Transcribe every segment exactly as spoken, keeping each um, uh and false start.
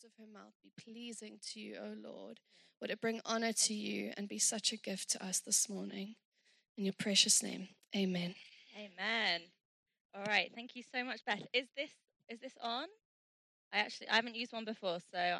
words of her mouth be pleasing to you, O Lord. Would it bring honor to you and be such a gift to us this morning. In your precious name, amen. Amen. All right, thank you so much, Beth. Is this is this on? I actually I haven't used one before, so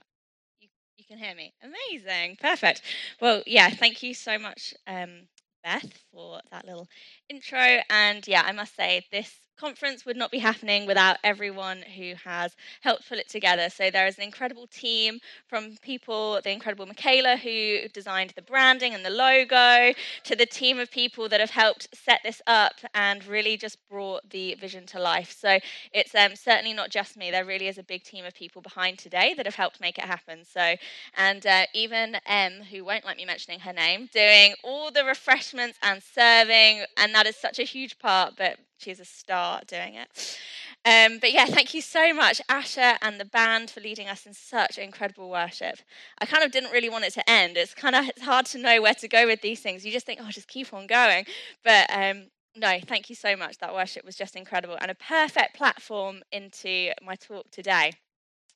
you you can hear me. Amazing, perfect. Well, yeah, thank you so much, um, Beth, for that little intro. And yeah, I must say this conference would not be happening without everyone who has helped pull it together. So there is an incredible team from people, the incredible Michaela who designed the branding and the logo, to the team of people that have helped set this up and really just brought the vision to life. So it's um, certainly not just me. There really is a big team of people behind today that have helped make it happen. So, and uh, even Em, who won't like me mentioning her name, doing all the refreshments and serving, and that is such a huge part, but she's a star doing it. Um, but yeah, thank you so much, Asha and the band, for leading us in such incredible worship. I kind of didn't really want it to end. It's kind of it's hard to know where to go with these things. You just think, oh, just keep on going. But um, no, thank you so much. That worship was just incredible and a perfect platform into my talk today.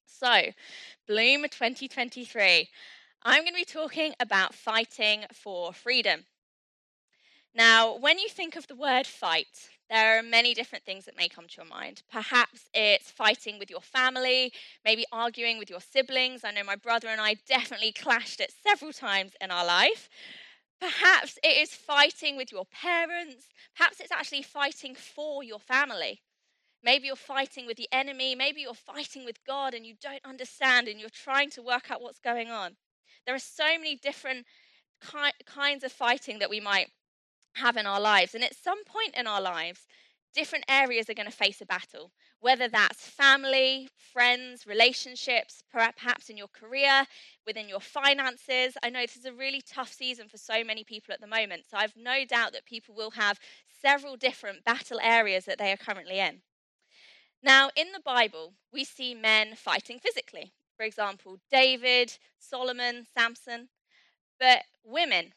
So, Bloom twenty twenty-three. I'm going to be talking about fighting for freedom. Now, when you think of the word fight, there are many different things that may come to your mind. Perhaps it's fighting with your family, maybe arguing with your siblings. I know my brother and I definitely clashed it several times in our life. Perhaps it is fighting with your parents. Perhaps it's actually fighting for your family. Maybe you're fighting with the enemy. Maybe you're fighting with God and you don't understand and you're trying to work out what's going on. There are so many different ki- kinds of fighting that we might have in our lives, and at some point in our lives different areas are going to face a battle, whether that's family, friends, relationships, perhaps in your career, within your finances. I know this is a really tough season for so many people at the moment, so I've no doubt that people will have several different battle areas that they are currently in. Now, in the Bible we see men fighting physically, for example David, Solomon, Samson, but women,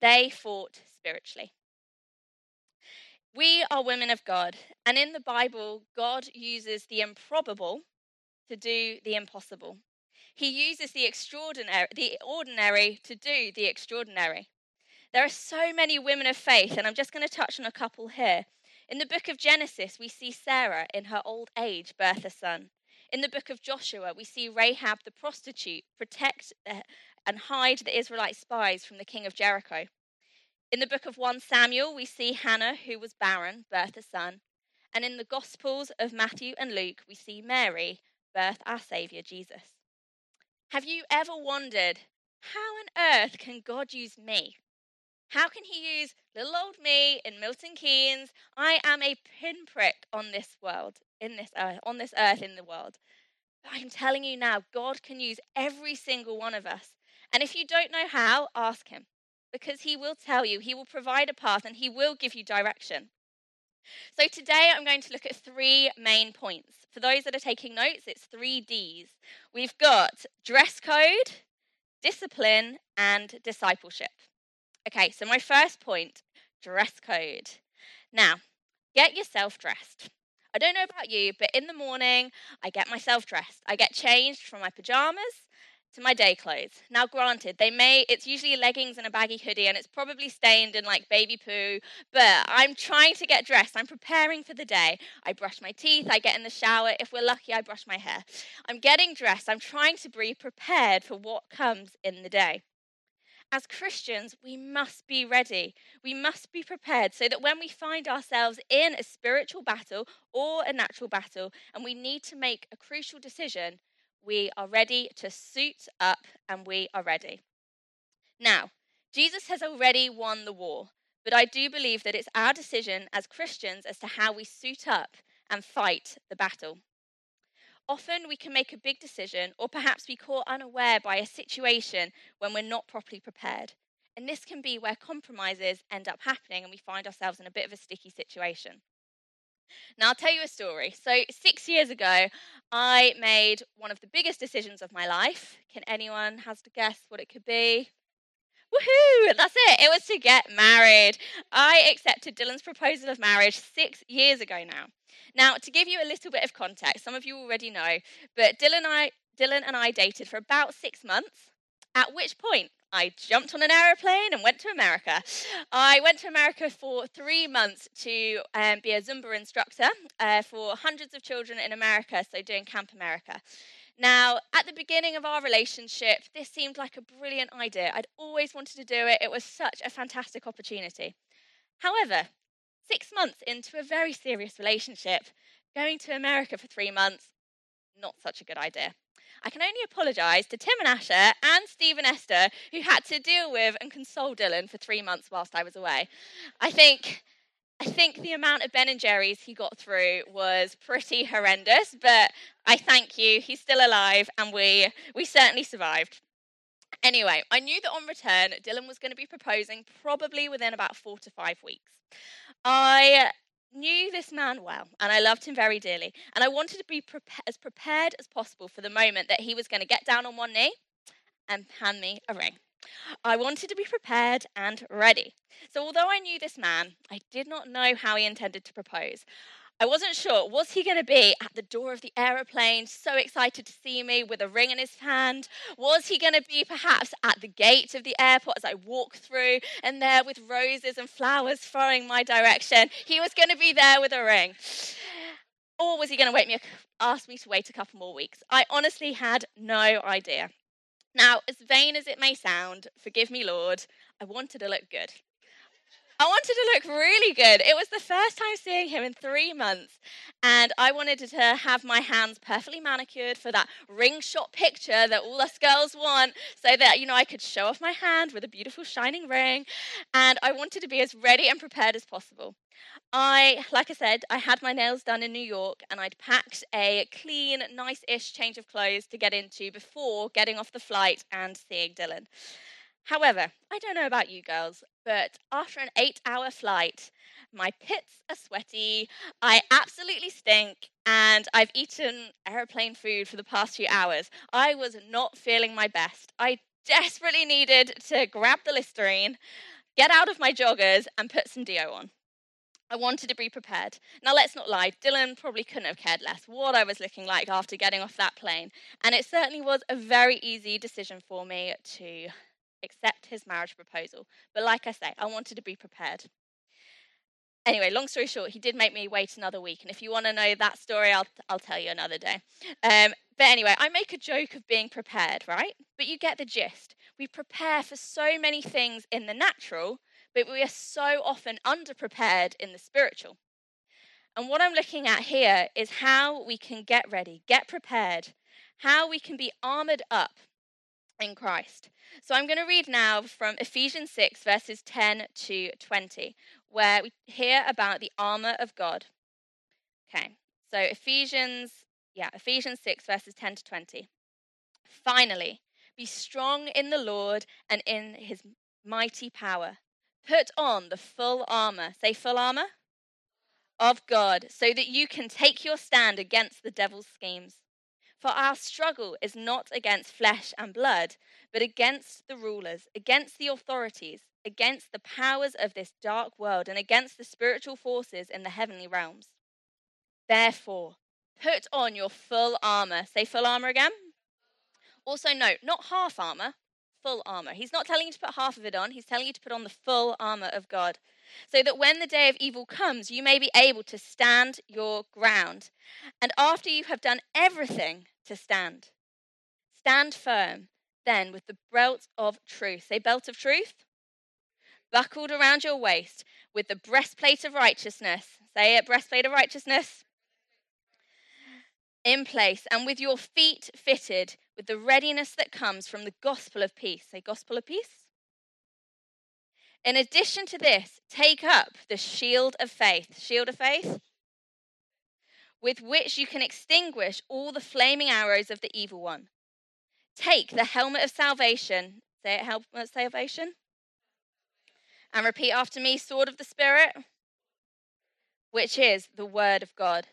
they fought spiritually. We are women of God, and in the Bible, God uses the improbable to do the impossible. He uses the extraordinary, the ordinary to do the extraordinary. There are so many women of faith, and I'm just going to touch on a couple here. In the book of Genesis, we see Sarah in her old age birth a son. In the book of Joshua, we see Rahab the prostitute protect and hide the Israelite spies from the king of Jericho. In the book of First Samuel, we see Hannah, who was barren, birth a son. And in the Gospels of Matthew and Luke, we see Mary birth our Saviour, Jesus. Have you ever wondered, how on earth can God use me? How can he use little old me in Milton Keynes? I am a pinprick on this world, in this earth, on this earth, in the world. But I'm telling you now, God can use every single one of us. And if you don't know how, ask him, because he will tell you, he will provide a path, and he will give you direction. So today I'm going to look at three main points. For those that are taking notes, it's three D's. We've got dress code, discipline, and discipleship. Okay, so my first point, dress code. Now, get yourself dressed. I don't know about you, but in the morning, I get myself dressed. I get changed from my pajamas to my day clothes. Now, granted, they may, it's usually leggings and a baggy hoodie, and it's probably stained in like baby poo, but I'm trying to get dressed. I'm preparing for the day. I brush my teeth. I get in the shower. If we're lucky, I brush my hair. I'm getting dressed. I'm trying to be prepared for what comes in the day. As Christians, we must be ready. We must be prepared so that when we find ourselves in a spiritual battle or a natural battle and we need to make a crucial decision, we are ready to suit up and we are ready. Now, Jesus has already won the war, but I do believe that it's our decision as Christians as to how we suit up and fight the battle. Often we can make a big decision, or perhaps be caught unaware by a situation when we're not properly prepared. And this can be where compromises end up happening and we find ourselves in a bit of a sticky situation. Now, I'll tell you a story. So six years ago, I made one of the biggest decisions of my life. Can anyone has to guess what it could be? Woohoo! That's it. It was to get married. I accepted Dylan's proposal of marriage six years ago now. Now, to give you a little bit of context, some of you already know, but Dylan and I, Dylan and I dated for about six months, at which point I jumped on an aeroplane and went to America. I went to America for three months to um, be a Zumba instructor uh, for hundreds of children in America, so doing Camp America. Now, at the beginning of our relationship, this seemed like a brilliant idea. I'd always wanted to do it. It was such a fantastic opportunity. However, six months into a very serious relationship, going to America for three months, not such a good idea. I can only apologise to Tim and Asher and Steve and Esther, who had to deal with and console Dylan for three months whilst I was away. I think I think the amount of Ben and Jerry's he got through was pretty horrendous, but I thank you. He's still alive, and we we certainly survived. Anyway, I knew that on return, Dylan was going to be proposing probably within about four to five weeks. I knew this man well, and I loved him very dearly, and I wanted to be pre- as prepared as possible for the moment that he was going to get down on one knee and hand me a ring. I wanted to be prepared and ready. So although I knew this man, I did not know how he intended to propose. I wasn't sure, was he going to be at the door of the aeroplane, so excited to see me with a ring in his hand? Was he going to be perhaps at the gate of the airport as I walk through and there with roses and flowers throwing my direction? He was going to be there with a ring. Or was he going to wait me, ask me to wait a couple more weeks? I honestly had no idea. Now, as vain as it may sound, forgive me, Lord, I wanted to look good. I wanted to look really good. It was the first time seeing him in three months, and I wanted to have my hands perfectly manicured for that ring shot picture that all us girls want, so that, you know, I could show off my hand with a beautiful shining ring, and I wanted to be as ready and prepared as possible. I, like I said, I had my nails done in New York, and I'd packed a clean, nice-ish change of clothes to get into before getting off the flight and seeing Dylan. However, I don't know about you girls, but after an eight-hour flight, my pits are sweaty, I absolutely stink, and I've eaten airplane food for the past few hours. I was not feeling my best. I desperately needed to grab the Listerine, get out of my joggers, and put some deo on. I wanted to be prepared. Now, let's not lie, Dylan probably couldn't have cared less what I was looking like after getting off that plane, and it certainly was a very easy decision for me to accept his marriage proposal. But like I say, I wanted to be prepared. Anyway, long story short, he did make me wait another week. And if you want to know that story, I'll I'll tell you another day. Um, but anyway, I make a joke of being prepared, right? But you get the gist. We prepare for so many things in the natural, but we are so often underprepared in the spiritual. And what I'm looking at here is how we can get ready, get prepared, how we can be armoured up in Christ. So I'm going to read now from Ephesians six, verses ten to twenty, where we hear about the armor of God. Okay, so Ephesians, yeah, Ephesians six, verses ten to twenty. Finally, be strong in the Lord and in his mighty power. Put on the full armor, say full armor, of God, so that you can take your stand against the devil's schemes. For our struggle is not against flesh and blood, but against the rulers, against the authorities, against the powers of this dark world, and against the spiritual forces in the heavenly realms. Therefore, put on your full armor. Say full armor again. Also note, not half armor, full armor. He's not telling you to put half of it on. He's telling you to put on the full armor of God, so that when the day of evil comes, you may be able to stand your ground. And after you have done everything to stand, stand firm then with the belt of truth. Say belt of truth. Buckled around your waist with the breastplate of righteousness. Say it, breastplate of righteousness. In place and with your feet fitted with the readiness that comes from the gospel of peace. Say gospel of peace. In addition to this, take up the shield of faith, shield of faith, with which you can extinguish all the flaming arrows of the evil one. Take the helmet of salvation, say it, helmet of salvation, and repeat after me, sword of the Spirit, which is the word of God.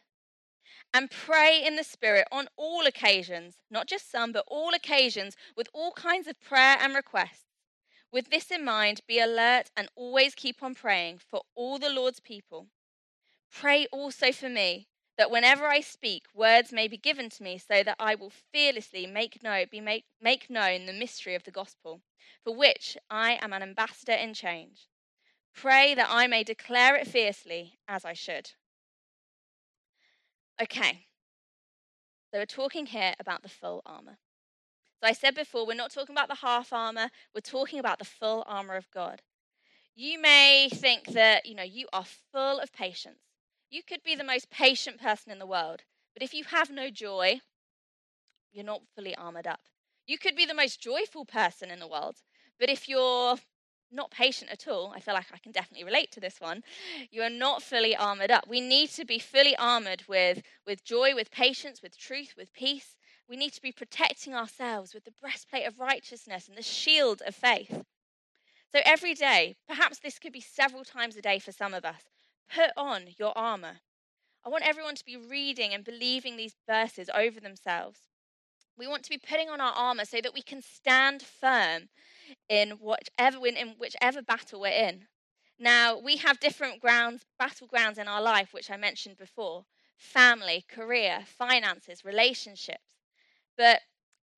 And pray in the Spirit on all occasions, not just some, but all occasions, with all kinds of prayer and requests. With this in mind, be alert and always keep on praying for all the Lord's people. Pray also for me, that whenever I speak, words may be given to me so that I will fearlessly make known, be make, make known the mystery of the gospel, for which I am an ambassador in chains. Pray that I may declare it fiercely as I should." Okay, so we're talking here about the full armour. So I said before, we're not talking about the half armour, we're talking about the full armour of God. You may think that, you know, you are full of patience. You could be the most patient person in the world, but if you have no joy, you're not fully armoured up. You could be the most joyful person in the world, but if you're not patient at all, I feel like I can definitely relate to this one, you are not fully armoured up. We need to be fully armoured with, with joy, with patience, with truth, with peace. We need to be protecting ourselves with the breastplate of righteousness and the shield of faith. So every day, perhaps this could be several times a day for some of us, put on your armour. I want everyone to be reading and believing these verses over themselves. We want to be putting on our armour so that we can stand firm in whichever, in whichever battle we're in. Now, we have different grounds, battlegrounds in our life, which I mentioned before. Family, career, finances, relationships. But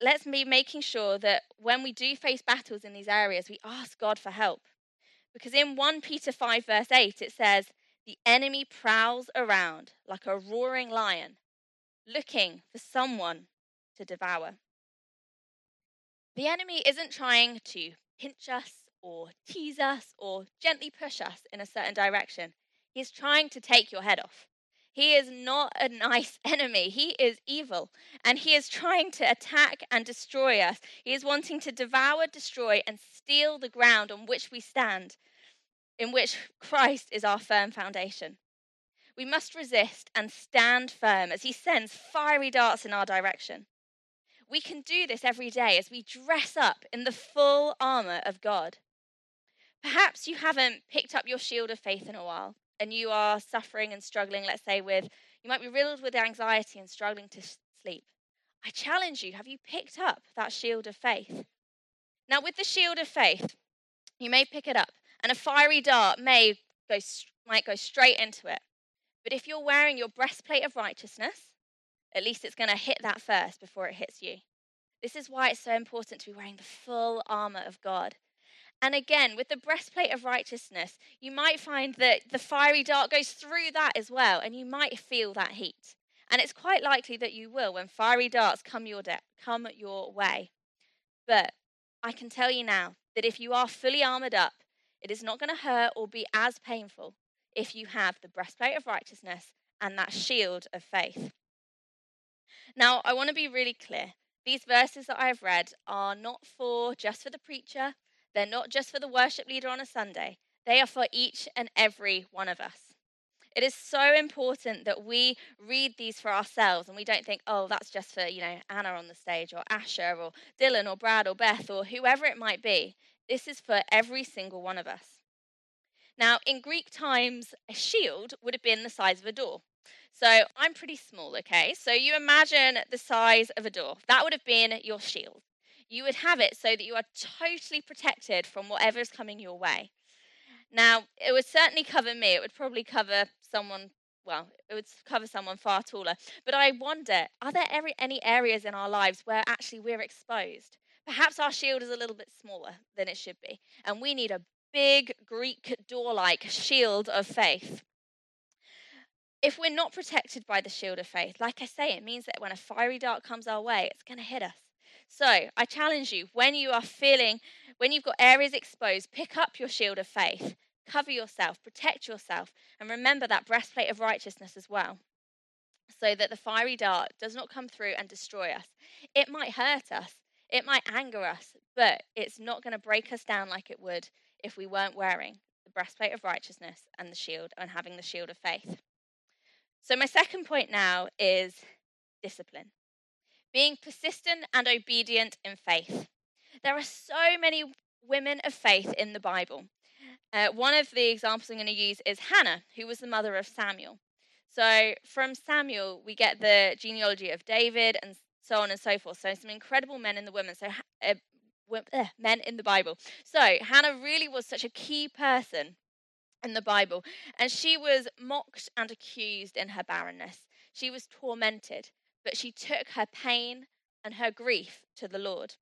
let's be making sure that when we do face battles in these areas, we ask God for help. Because in First Peter five verse eight, it says, "The enemy prowls around like a roaring lion, looking for someone to devour." The enemy isn't trying to pinch us or tease us or gently push us in a certain direction. He's trying to take your head off. He is not a nice enemy. He is evil, and he is trying to attack and destroy us. He is wanting to devour, destroy, and steal the ground on which we stand, in which Christ is our firm foundation. We must resist and stand firm as he sends fiery darts in our direction. We can do this every day as we dress up in the full armour of God. Perhaps you haven't picked up your shield of faith in a while, and you are suffering and struggling, let's say with, you might be riddled with anxiety and struggling to sleep. I challenge you, have you picked up that shield of faith? Now with the shield of faith, you may pick it up, and a fiery dart may go, might go straight into it. But if you're wearing your breastplate of righteousness, at least it's going to hit that first before it hits you. This is why it's so important to be wearing the full armour of God. And again, with the breastplate of righteousness, you might find that the fiery dart goes through that as well, and you might feel that heat. And it's quite likely that you will when fiery darts come your de- come your way. But I can tell you now that if you are fully armoured up, it is not going to hurt or be as painful if you have the breastplate of righteousness and that shield of faith. Now, I want to be really clear. These verses that I've read are not for just for the preacher. They're not just for the worship leader on a Sunday. They are for each and every one of us. It is so important that we read these for ourselves and we don't think, oh, that's just for, you know, Anna on the stage or Asher or Dylan or Brad or Beth or whoever it might be. This is for every single one of us. Now, in Greek times, a shield would have been the size of a door. So I'm pretty small, okay? So you imagine the size of a door. That would have been your shield. You would have it so that you are totally protected from whatever is coming your way. Now, it would certainly cover me. It would probably cover someone, well, it would cover someone far taller. But I wonder, are there any areas in our lives where actually we're exposed? Perhaps our shield is a little bit smaller than it should be, and we need a big Greek door-like shield of faith. If we're not protected by the shield of faith, like I say, it means that when a fiery dart comes our way, it's going to hit us. So I challenge you, when you are feeling, when you've got areas exposed, pick up your shield of faith, cover yourself, protect yourself, and remember that breastplate of righteousness as well, so that the fiery dart does not come through and destroy us. It might hurt us, it might anger us, but it's not going to break us down like it would if we weren't wearing the breastplate of righteousness and the shield and having the shield of faith. So my second point now is discipline. Being persistent and obedient in faith. There are so many women of faith in the Bible. Uh, one of the examples I'm going to use is Hannah, who was the mother of Samuel. So from Samuel, we get the genealogy of David and so on and so forth. So some incredible men in the women, so uh, uh, men in the Bible. So Hannah really was such a key person in the Bible, and she was mocked and accused in her barrenness. She was tormented, but she took her pain and her grief to the Lord.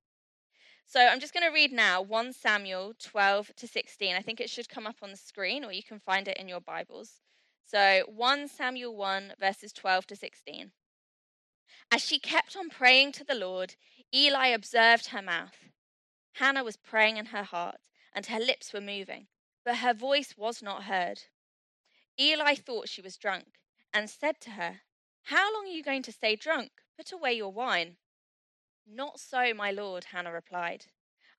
So I'm just going to read now First Samuel twelve to sixteen. I think it should come up on the screen, or you can find it in your Bibles. So First Samuel one, verses twelve to sixteen. As she kept on praying to the Lord, Eli observed her mouth. Hannah was praying in her heart, and her lips were moving, but her voice was not heard. Eli thought she was drunk, and said to her, "How long are you going to stay drunk? Put away your wine." "Not so, my lord," Hannah replied.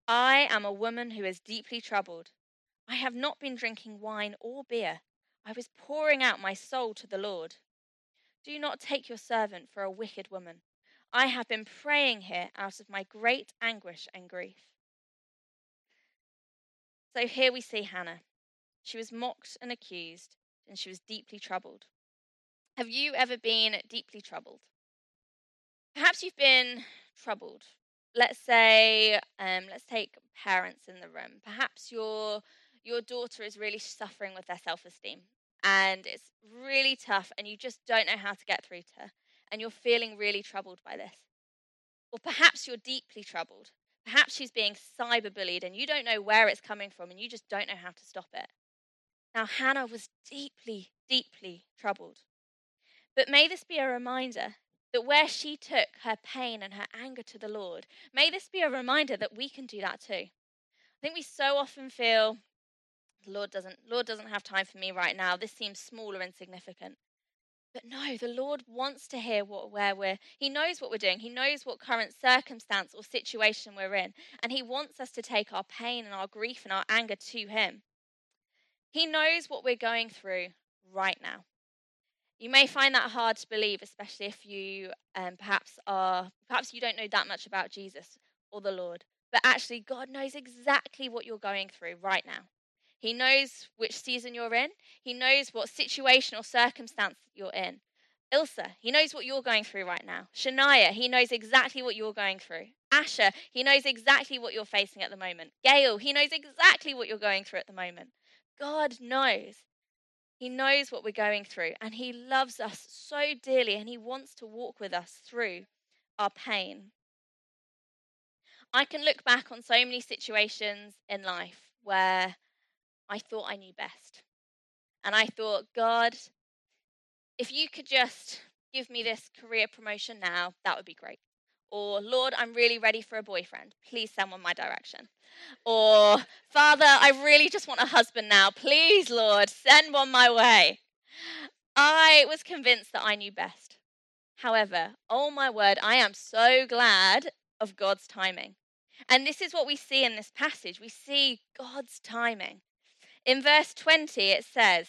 "I am a woman who is deeply troubled. I have not been drinking wine or beer. I was pouring out my soul to the Lord. Do not take your servant for a wicked woman. I have been praying here out of my great anguish and grief." So here we see Hannah. She was mocked and accused, and she was deeply troubled. Have you ever been deeply troubled? Perhaps you've been troubled. Let's say, um, let's take parents in the room. Perhaps your your daughter is really suffering with their self-esteem, and it's really tough, and you just don't know how to get through to her, and you're feeling really troubled by this. Or perhaps you're deeply troubled. Perhaps she's being cyberbullied, and you don't know where it's coming from, and you just don't know how to stop it. Now, Hannah was deeply, deeply troubled. But may this be a reminder that where she took her pain and her anger to the Lord, may this be a reminder that we can do that too. I think we so often feel, the Lord doesn't, Lord doesn't have time for me right now. This seems small or insignificant. But no, the Lord wants to hear what, where we're, he knows what we're doing. He knows what current circumstance or situation we're in. And he wants us to take our pain and our grief and our anger to him. He knows what we're going through right now. You may find that hard to believe, especially if you um, perhaps are, perhaps you don't know that much about Jesus or the Lord. But actually, God knows exactly what you're going through right now. He knows which season you're in. He knows what situation or circumstance you're in. Ilsa, he knows what you're going through right now. Shania, he knows exactly what you're going through. Asher, he knows exactly what you're facing at the moment. Gail, he knows exactly what you're going through at the moment. God knows. He knows what we're going through, and he loves us so dearly, and he wants to walk with us through our pain. I can look back on so many situations in life where I thought I knew best. And I thought, God, if you could just give me this career promotion now, that would be great. Or, Lord, I'm really ready for a boyfriend. Please send one my direction. Or, Father, I really just want a husband now. Please, Lord, send one my way. I was convinced that I knew best. However, oh my word, I am so glad of God's timing. And this is what we see in this passage. We see God's timing. In verse twenty, it says,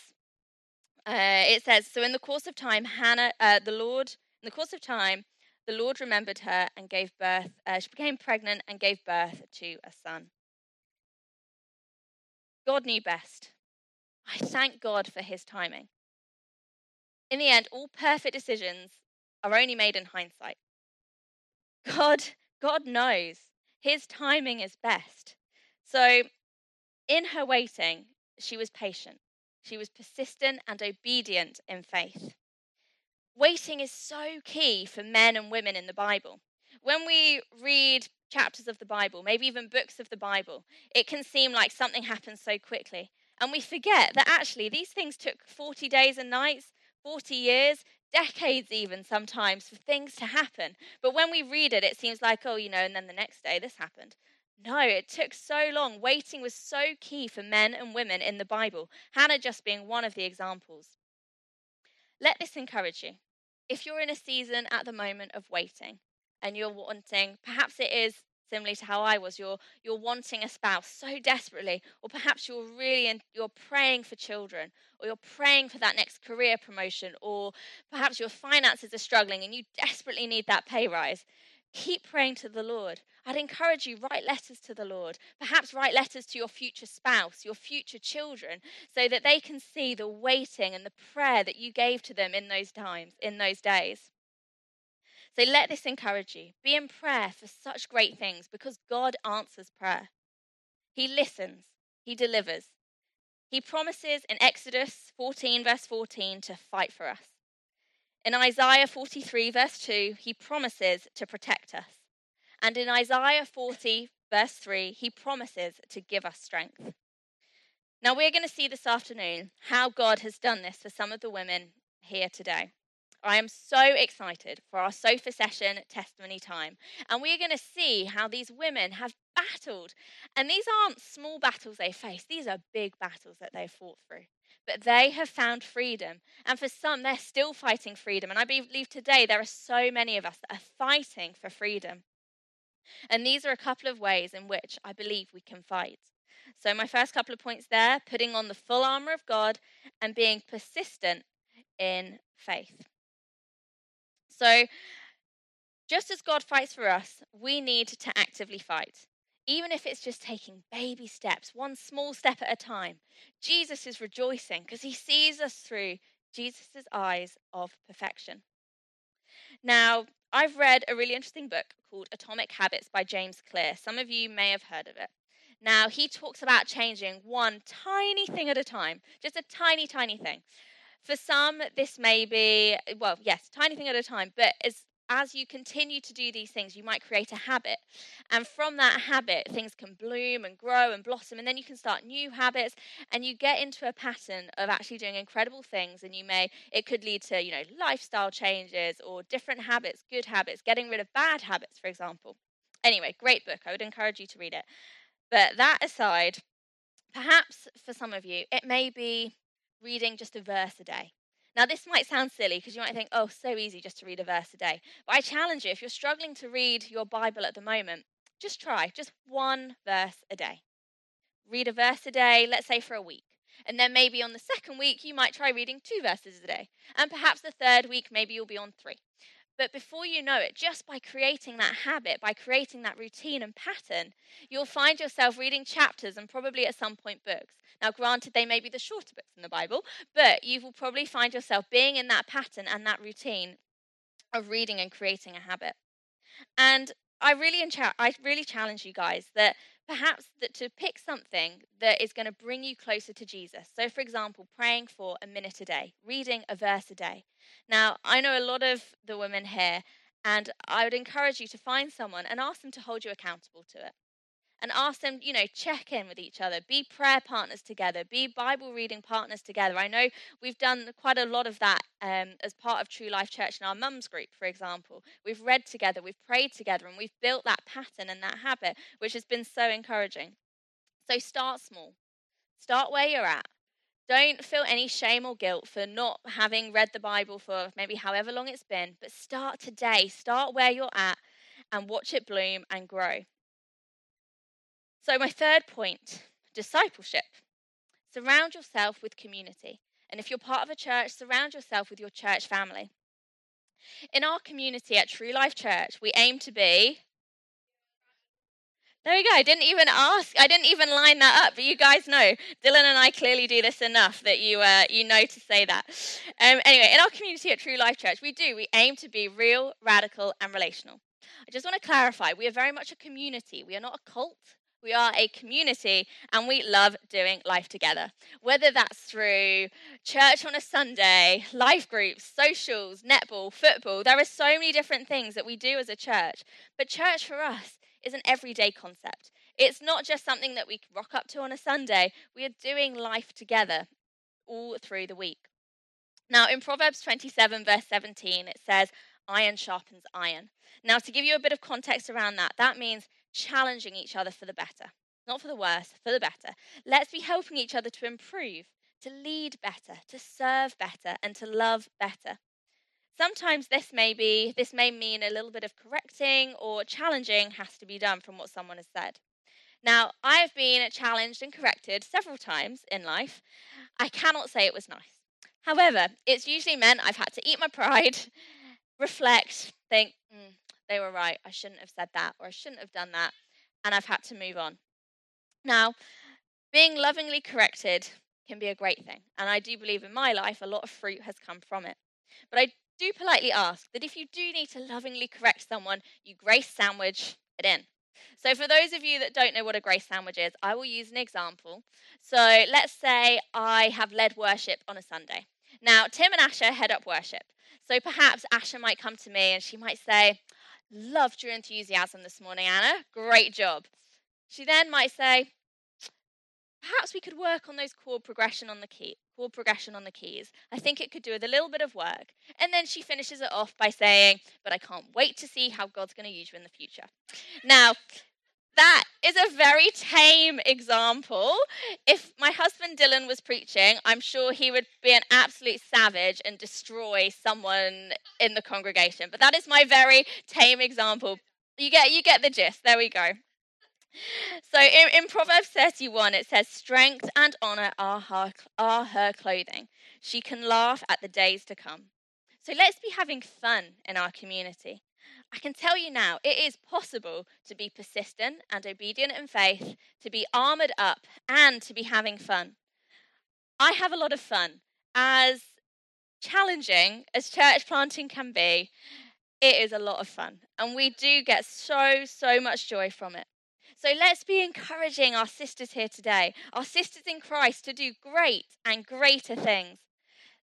uh, "It says, so in the course of time, Hannah, uh, the Lord, in the course of time, the Lord remembered her and gave birth. Uh, she became pregnant and gave birth to a son." God knew best. I thank God for his timing. In the end, all perfect decisions are only made in hindsight. God, God knows. His timing is best. So in her waiting, she was patient. She was persistent and obedient in faith. Waiting is so key for men and women in the Bible. When we read chapters of the Bible, maybe even books of the Bible, it can seem like something happens so quickly. And we forget that actually these things took forty days and nights, forty years, decades even sometimes for things to happen. But when we read it, it seems like, oh, you know, and then the next day this happened. No, it took so long. Waiting was so key for men and women in the Bible, Hannah just being one of the examples. Let this encourage you. If you're in a season at the moment of waiting and you're wanting, perhaps it is similarly to how I was, you're you're wanting a spouse so desperately, or perhaps you're really in, you're praying for children, or you're praying for that next career promotion, or perhaps your finances are struggling and you desperately need that pay rise. Keep praying to the Lord. I'd encourage you, write letters to the Lord. Perhaps write letters to your future spouse, your future children, so that they can see the waiting and the prayer that you gave to them in those times, in those days. So let this encourage you. Be in prayer for such great things because God answers prayer. He listens. He delivers. He promises in Exodus fourteen, verse fourteen, to fight for us. In Isaiah forty-three, verse two, he promises to protect us. And in Isaiah forty, verse three, he promises to give us strength. Now, we're going to see this afternoon how God has done this for some of the women here today. I am so excited for our sofa session testimony time. And we're going to see how these women have battled. And these aren't small battles they face. These are big battles that they've fought through. But they have found freedom. And for some, they're still fighting freedom. And I believe today there are so many of us that are fighting for freedom. And these are a couple of ways in which I believe we can fight. So my first couple of points there, putting on the full armor of God and being persistent in faith. So just as God fights for us, we need to actively fight, even if it's just taking baby steps, one small step at a time. Jesus is rejoicing because he sees us through Jesus' eyes of perfection. Now, I've read a really interesting book called Atomic Habits by James Clear. Some of you may have heard of it. Now, he talks about changing one tiny thing at a time, just a tiny, tiny thing. For some, this may be, well, yes, tiny thing at a time, but as, as you continue to do these things, you might create a habit. And from that habit, things can bloom and grow and blossom, and then you can start new habits, and you get into a pattern of actually doing incredible things, and you may, it could lead to, you know, lifestyle changes or different habits, good habits, getting rid of bad habits, for example. Anyway, great book. I would encourage you to read it. But that aside, perhaps for some of you, it may be reading just a verse a day. Now, this might sound silly because you might think, oh, so easy just to read a verse a day. But I challenge you, if you're struggling to read your Bible at the moment, just try, just one verse a day. Read a verse a day, let's say for a week. And then maybe on the second week, you might try reading two verses a day. And perhaps the third week, maybe you'll be on three. But before you know it, just by creating that habit, by creating that routine and pattern, you'll find yourself reading chapters and probably at some point books. Now, granted, they may be the shorter books in the Bible, but you will probably find yourself being in that pattern and that routine of reading and creating a habit. And I really, I really challenge you guys that perhaps that to pick something that is going to bring you closer to Jesus. So, for example, praying for a minute a day, reading a verse a day. Now, I know a lot of the women here, and I would encourage you to find someone and ask them to hold you accountable to it. And ask them, you know, check in with each other. Be prayer partners together. Be Bible reading partners together. I know we've done quite a lot of that um, as part of True Life Church in our mums group, for example. We've read together, we've prayed together, and we've built that pattern and that habit, which has been so encouraging. So start small. Start where you're at. Don't feel any shame or guilt for not having read the Bible for maybe however long it's been, but start today. Start where you're at and watch it bloom and grow. So my third point, discipleship. Surround yourself with community. And if you're part of a church, surround yourself with your church family. In our community at True Life Church, we aim to be... There we go. I didn't even ask. I didn't even line that up. But you guys know, Dylan and I clearly do this enough that you uh, you know to say that. Um, anyway, in our community at True Life Church, we do. We aim to be real, radical, and relational. I just want to clarify, we are very much a community. We are not a cult. We are a community, and we love doing life together, whether that's through church on a Sunday, life groups, socials, netball, football. There are so many different things that we do as a church, but church for us is an everyday concept. It's not just something that we rock up to on a Sunday. We are doing life together all through the week. Now, in Proverbs twenty-seven, verse seventeen, it says, iron sharpens iron. Now, to give you a bit of context around that, that means challenging each other for the better. Not for the worse, for the better. Let's be helping each other to improve, to lead better, to serve better, and to love better. Sometimes this may be, this may mean a little bit of correcting or challenging has to be done from what someone has said. Now, I have been challenged and corrected several times in life. I cannot say it was nice. However, it's usually meant I've had to eat my pride, reflect, think, mm, they were right, I shouldn't have said that, or I shouldn't have done that, and I've had to move on. Now, being lovingly corrected can be a great thing, and I do believe in my life a lot of fruit has come from it. But I do politely ask that if you do need to lovingly correct someone, you grace sandwich it in. So for those of you that don't know what a grace sandwich is, I will use an example. So let's say I have led worship on a Sunday. Now, Tim and Asher head up worship. So perhaps Asha might come to me and she might say, loved your enthusiasm this morning, Anna. Great job. She then might say, perhaps we could work on those chord progression on the key, chord progression on the keys. I think it could do with a little bit of work. And then she finishes it off by saying, but I can't wait to see how God's going to use you in the future. Now, that is a very tame example. If my husband Dylan was preaching, I'm sure he would be an absolute savage and destroy someone in the congregation. But that is my very tame example. You get, you get the gist. There we go. So in, in Proverbs thirty-one, it says, strength and honor are her, are her clothing. She can laugh at the days to come. So let's be having fun in our community. I can tell you now, it is possible to be persistent and obedient in faith, to be armored up and to be having fun. I have a lot of fun. As challenging as church planting can be, it is a lot of fun. And we do get so, so much joy from it. So let's be encouraging our sisters here today, our sisters in Christ, to do great and greater things.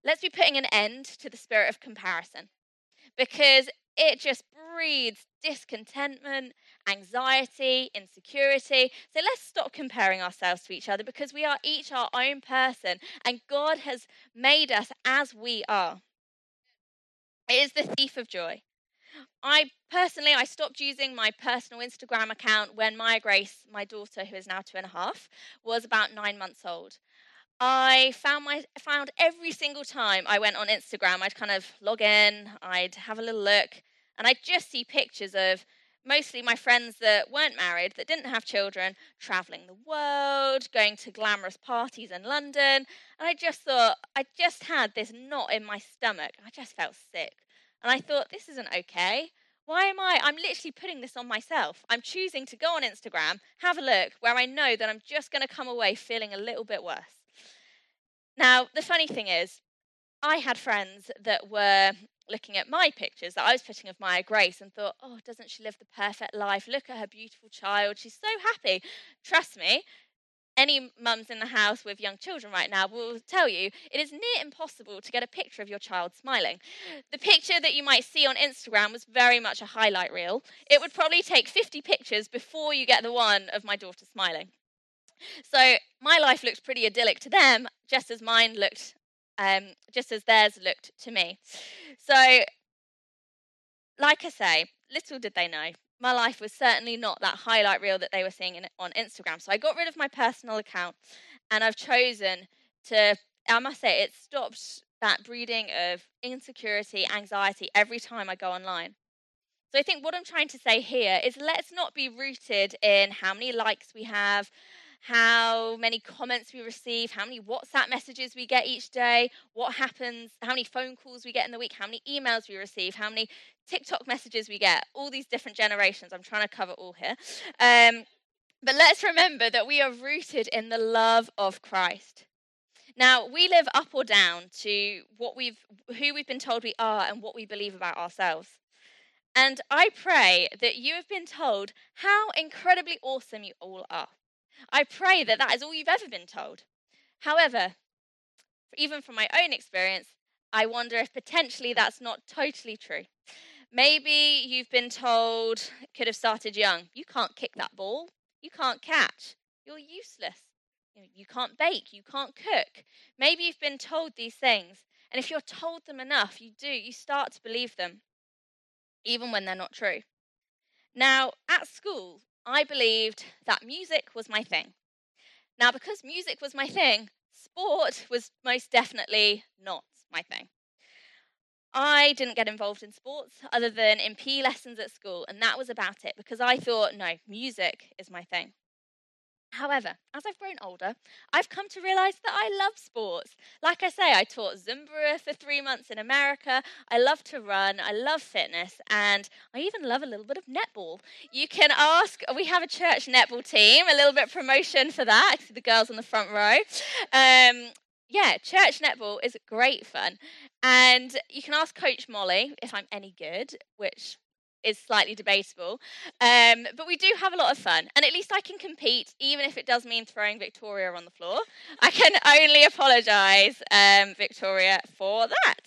Let's be putting an end to the spirit of comparison, because it just breeds discontentment, anxiety, insecurity. So let's stop comparing ourselves to each other, because we are each our own person and God has made us as we are. It is the thief of joy. I personally, I stopped using my personal Instagram account when Maya Grace, my daughter, who is now two and a half, was about nine months old. I found my found every single time I went on Instagram, I'd kind of log in, I'd have a little look, and I'd just see pictures of mostly my friends that weren't married, that didn't have children, traveling the world, going to glamorous parties in London. And I just thought, I just had this knot in my stomach. I just felt sick. And I thought, this isn't okay. Why am I? I'm literally putting this on myself. I'm choosing to go on Instagram, have a look, where I know that I'm just going to come away feeling a little bit worse. Now, the funny thing is, I had friends that were looking at my pictures that I was putting of Maya Grace and thought, oh, doesn't she live the perfect life? Look at her beautiful child. She's so happy. Trust me, any mums in the house with young children right now will tell you it is near impossible to get a picture of your child smiling. The picture that you might see on Instagram was very much a highlight reel. It would probably take fifty pictures before you get the one of my daughter smiling. So my life looked pretty idyllic to them, just as mine looked, um, just as theirs looked to me. So, like I say, little did they know. My life was certainly not that highlight reel that they were seeing in, on Instagram. So I got rid of my personal account, and I've chosen to, I must say, it stopped that breeding of insecurity, anxiety every time I go online. So I think what I'm trying to say here is, let's not be rooted in how many likes we have, how many comments we receive, how many WhatsApp messages we get each day, what happens, how many phone calls we get in the week, how many emails we receive, how many TikTok messages we get, all these different generations. I'm trying to cover all here. Um, but let's remember that we are rooted in the love of Christ. Now, we live up or down to what we've, who we've been told we are and what we believe about ourselves. And I pray that you have been told how incredibly awesome you all are. I pray that that is all you've ever been told. However, even from my own experience, I wonder if potentially that's not totally true. Maybe you've been told, could have started young, you can't kick that ball, you can't catch, you're useless, you can't bake, you can't cook. Maybe you've been told these things, and if you're told them enough, you do, you start to believe them, even when they're not true. Now, at school, I believed that music was my thing. Now, because music was my thing, sport was most definitely not my thing. I didn't get involved in sports other than in P E lessons at school, and that was about it, because I thought, no, music is my thing. However, as I've grown older, I've come to realise that I love sports. Like I say, I taught Zumba for three months in America. I love to run. I love fitness. And I even love a little bit of netball. You can ask. We have a church netball team. A little bit of promotion for that. I see the girls on the front row. Um, yeah, church netball is great fun. And you can ask Coach Molly if I'm any good, which is slightly debatable. Um, but we do have a lot of fun. And at least I can compete, even if it does mean throwing Victoria on the floor. I can only apologise, um, Victoria, for that.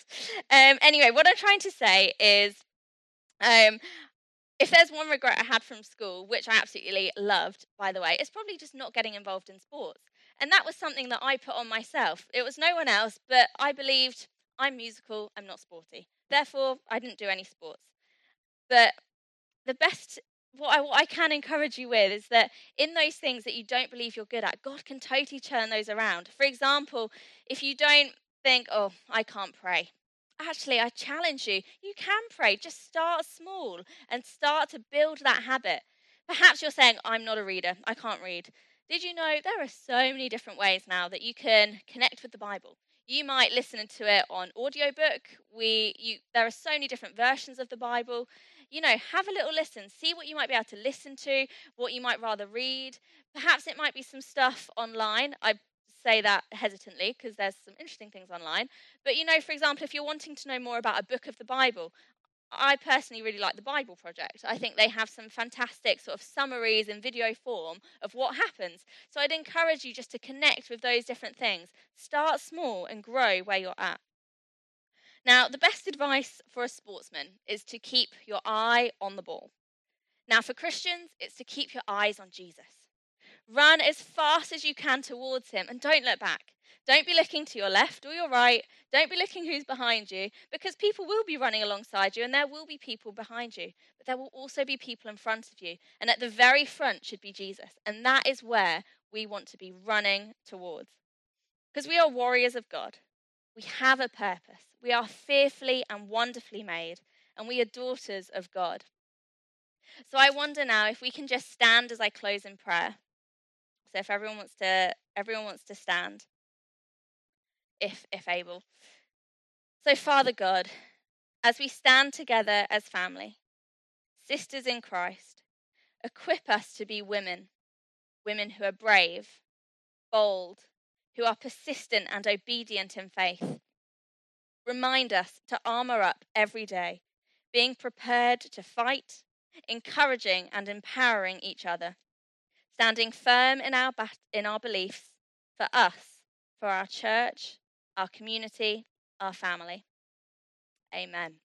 Um, anyway, what I'm trying to say is, um, if there's one regret I had from school, which I absolutely loved, by the way, it's probably just not getting involved in sports. And that was something that I put on myself. It was no one else, but I believed I'm musical, I'm not sporty. Therefore, I didn't do any sports. But the best, what I, what I can encourage you with is that in those things that you don't believe you're good at, God can totally turn those around. For example, if you don't think, oh, I can't pray. Actually, I challenge you, you can pray. Just start small and start to build that habit. Perhaps you're saying, I'm not a reader, I can't read. Did you know there are so many different ways now that you can connect with the Bible? You might listen to it on audiobook. We, you, there are so many different versions of the Bible. You know, have a little listen. See what you might be able to listen to, what you might rather read. Perhaps it might be some stuff online. I say that hesitantly because there's some interesting things online. But, you know, for example, if you're wanting to know more about a book of the Bible, I personally really like the Bible Project. I think they have some fantastic sort of summaries in video form of what happens. So I'd encourage you just to connect with those different things. Start small and grow where you're at. Now, the best advice for a sportsman is to keep your eye on the ball. Now, for Christians, it's to keep your eyes on Jesus. Run as fast as you can towards him and don't look back. Don't be looking to your left or your right. Don't be looking who's behind you, because people will be running alongside you and there will be people behind you. But there will also be people in front of you. And at the very front should be Jesus. And that is where we want to be running towards. Because we are warriors of God. We have a purpose. We are fearfully and wonderfully made. And we are daughters of God. So I wonder now if we can just stand as I close in prayer. So if everyone wants to, everyone wants to stand. If, if able. So, Father God, as we stand together as family, sisters in Christ, equip us to be women, women who are brave, bold, who are persistent and obedient in faith. Remind us to armour up every day, being prepared to fight, encouraging and empowering each other, standing firm in our, bat- in our beliefs for us, for our church, our community, our family. Amen.